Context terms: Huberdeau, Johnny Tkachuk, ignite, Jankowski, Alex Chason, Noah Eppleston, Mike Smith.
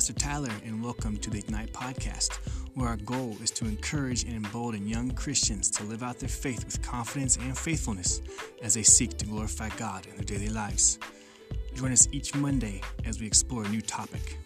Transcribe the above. Pastor Tyler, and welcome to the Ignite Podcast, where our goal is to encourage and embolden young Christians to live out their faith with confidence and faithfulness as they seek to glorify God in their daily lives. Join us each Monday as we explore a new topic.